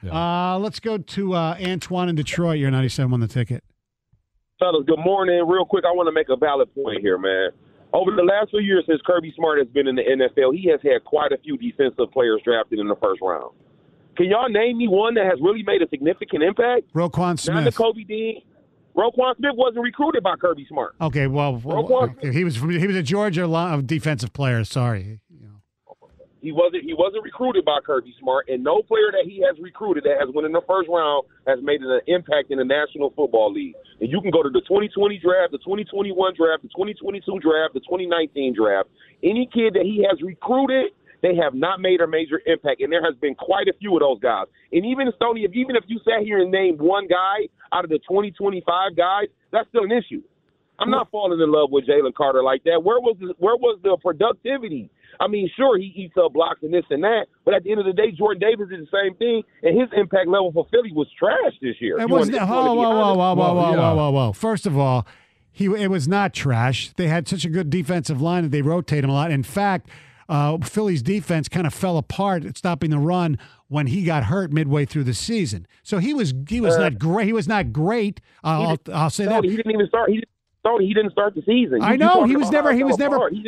Yeah. Let's go to Antoine in Detroit. You're 97 on the ticket. Fellas, good morning. Real quick, I want to make a valid point here, man. Over the last few years since Kirby Smart has been in the NFL, he has had quite a few defensive players drafted in the first round. Can y'all name me one that has really made a significant impact? Roquan Smith. Not the Kobe Dean. Roquan Smith wasn't recruited by Kirby Smart. Okay, well, he was a Georgia defensive player. Sorry. He wasn't recruited by Kirby Smart, and no player that he has recruited that has won in the first round has made an impact in the National Football League. And you can go to the 2020 draft, the 2021 draft, the 2022 draft, the 2019 draft. Any kid that he has recruited, they have not made a major impact, and there has been quite a few of those guys. And even, Stoney, even if you sat here and named one guy out of the 2025 guys, that's still an issue. I'm not falling in love with Jalen Carter like that. Where was the productivity? I mean, sure, he eats up blocks and this and that, but at the end of the day, Jordan Davis did the same thing, and his impact level for Philly was trash this year. Whoa. First of all, it was not trash. They had such a good defensive line that they rotate him a lot. In fact, Philly's defense kind of fell apart at stopping the run when he got hurt midway through the season. So he was not great. He was not great. I'll say that. He didn't even start. He didn't start the season. I know. He was never. He didn't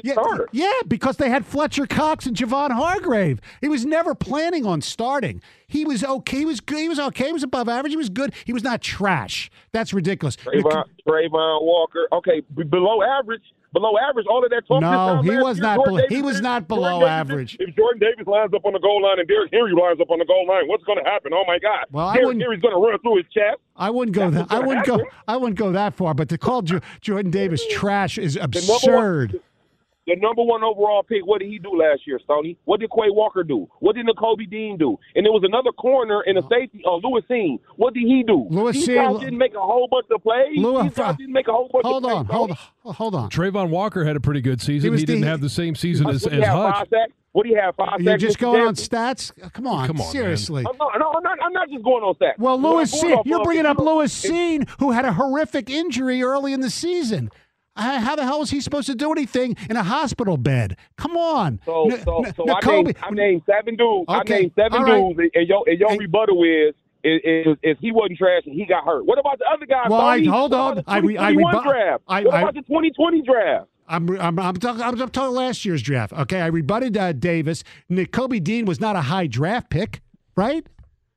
start. Yeah, because they had Fletcher Cox and Javon Hargrave. He was never planning on starting. He was okay. He was good. He was okay. He was above average. He was good. He was not trash. That's ridiculous. Trayvon Walker. Okay, below average. Below average, all of that talk. No, he was not below average. If Jordan Davis lines up on the goal line and Derrick Henry lines up on the goal line, what's going to happen? Oh my God! Well, Derrick Henry's going to run through his chest. I wouldn't go that far. But to call Jordan Davis trash is absurd. The number one overall pick. What did he do last year, Stoney? What did Quay Walker do? What did Kobe Dean do? And there was another corner and a safety on Lewis Cine. What did he do? Lewis Cine didn't make a whole bunch of plays. Hold on. Trayvon Walker had a pretty good season. He didn't have the same season as Hutch. What do you have? 5 sacks? You're just going on stats? Come on, seriously. I'm not just going on stats. Well, Lewis Cine. You're bringing up Lewis Cine, who had a horrific injury early in the season. How the hell is he supposed to do anything in a hospital bed? Come on. I named 7 dudes. Okay. I named seven dudes, and your rebuttal is he wasn't trash and he got hurt. What about the other guys? Well, What about the 2020 draft? I'm talking last year's draft. Okay, I rebutted Davis. Kobe Dean was not a high draft pick, right?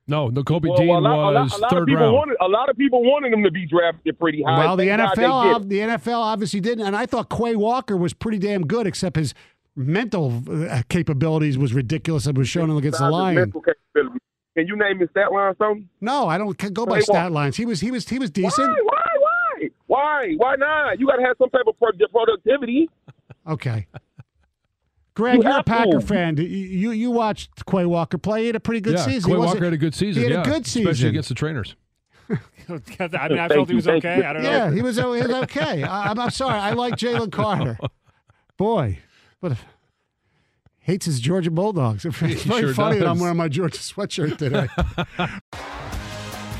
No, Kobe Dean was third round. A lot of people wanted him to be drafted pretty high. Well, the NFL obviously didn't, and I thought Quay Walker was pretty damn good, except his mental capabilities was ridiculous and was shown against the Lions. Can you name his stat line, Stone? No, I don't go by stat lines. He was decent. Why not? You got to have some type of productivity. Okay. Greg, you're a Packer fan. You watched Quay Walker play. He had a pretty good season. Quay Walker had a good season. Especially against the trainers. I mean, I felt he was okay. I don't know. Yeah, he was okay. I'm sorry. I like Jalen Carter. Boy, but hates his Georgia Bulldogs. It's very funny that I'm wearing my Georgia sweatshirt today.